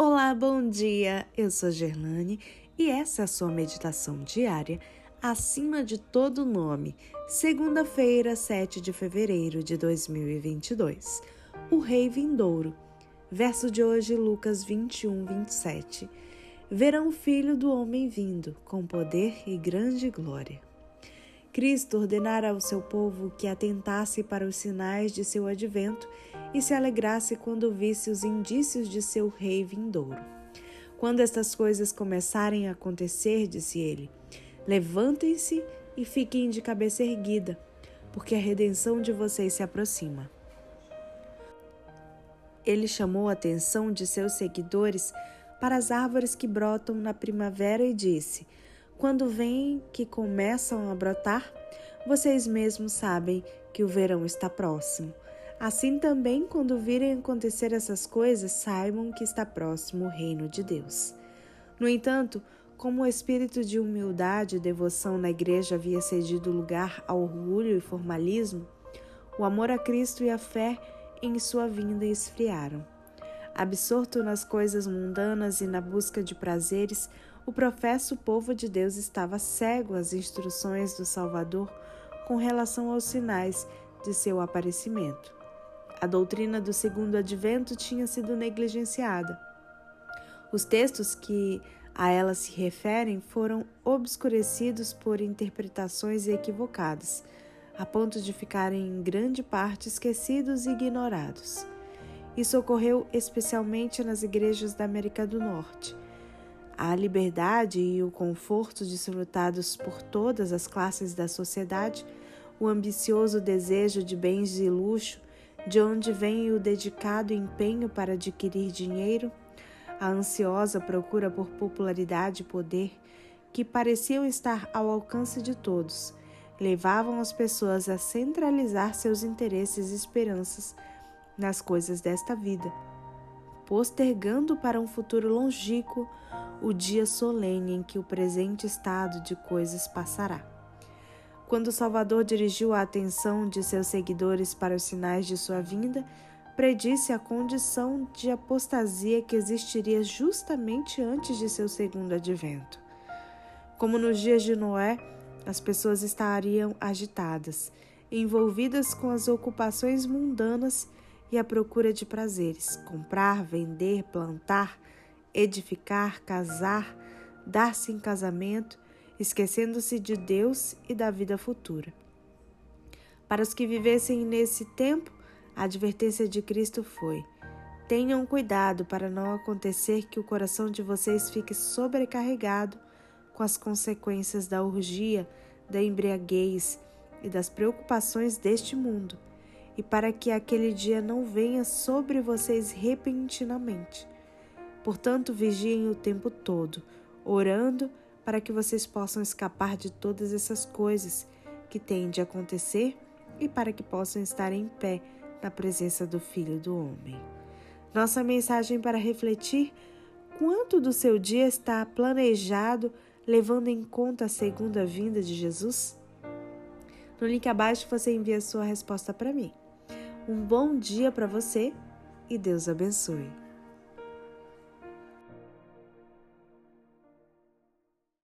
Olá, bom dia! Eu sou Gerlane e essa é a sua meditação diária acima de todo nome, segunda-feira, 7 de fevereiro de 2022. O Rei Vindouro. Verso de hoje, Lucas 21, 27. Verão o Filho do Homem vindo, com poder e grande glória. Cristo ordenara ao seu povo que atentasse para os sinais de seu advento e se alegrasse quando visse os indícios de seu Rei vindouro. Quando estas coisas começarem a acontecer, disse ele, levantem-se e fiquem de cabeça erguida, porque a redenção de vocês se aproxima. Ele chamou a atenção de seus seguidores para as árvores que brotam na primavera e disse, quando veem que começam a brotar, vocês mesmos sabem que o verão está próximo. Assim também, quando virem acontecer essas coisas, saibam que está próximo o reino de Deus. No entanto, como o espírito de humildade e devoção na igreja havia cedido lugar ao orgulho e formalismo, o amor a Cristo e a fé em sua vinda esfriaram. Absorto nas coisas mundanas e na busca de prazeres, o professo povo de Deus estava cego às instruções do Salvador com relação aos sinais de seu aparecimento. A doutrina do segundo advento tinha sido negligenciada. Os textos que a ela se referem foram obscurecidos por interpretações equivocadas, a ponto de ficarem em grande parte esquecidos e ignorados. Isso ocorreu especialmente nas igrejas da América do Norte. A liberdade e o conforto desfrutados por todas as classes da sociedade, o ambicioso desejo de bens e luxo, de onde vem o dedicado empenho para adquirir dinheiro, a ansiosa procura por popularidade e poder, que pareciam estar ao alcance de todos, levavam as pessoas a centralizar seus interesses e esperanças nas coisas desta vida, postergando para um futuro longínquo o dia solene em que o presente estado de coisas passará. Quando o Salvador dirigiu a atenção de seus seguidores para os sinais de sua vinda, predisse a condição de apostasia que existiria justamente antes de seu segundo advento. Como nos dias de Noé, as pessoas estariam agitadas, envolvidas com as ocupações mundanas e a procura de prazeres, comprar, vender, plantar, edificar, casar, dar-se em casamento, esquecendo-se de Deus e da vida futura. Para os que vivessem nesse tempo, a advertência de Cristo foi: tenham cuidado para não acontecer que o coração de vocês fique sobrecarregado com as consequências da orgia, da embriaguez e das preocupações deste mundo, e para que aquele dia não venha sobre vocês repentinamente. Portanto, vigiem o tempo todo, orando para que vocês possam escapar de todas essas coisas que têm de acontecer e para que possam estar em pé na presença do Filho do Homem. Nossa mensagem para refletir: quanto do seu dia está planejado, levando em conta a segunda vinda de Jesus? No link abaixo você envia sua resposta para mim. Um bom dia para você e Deus abençoe.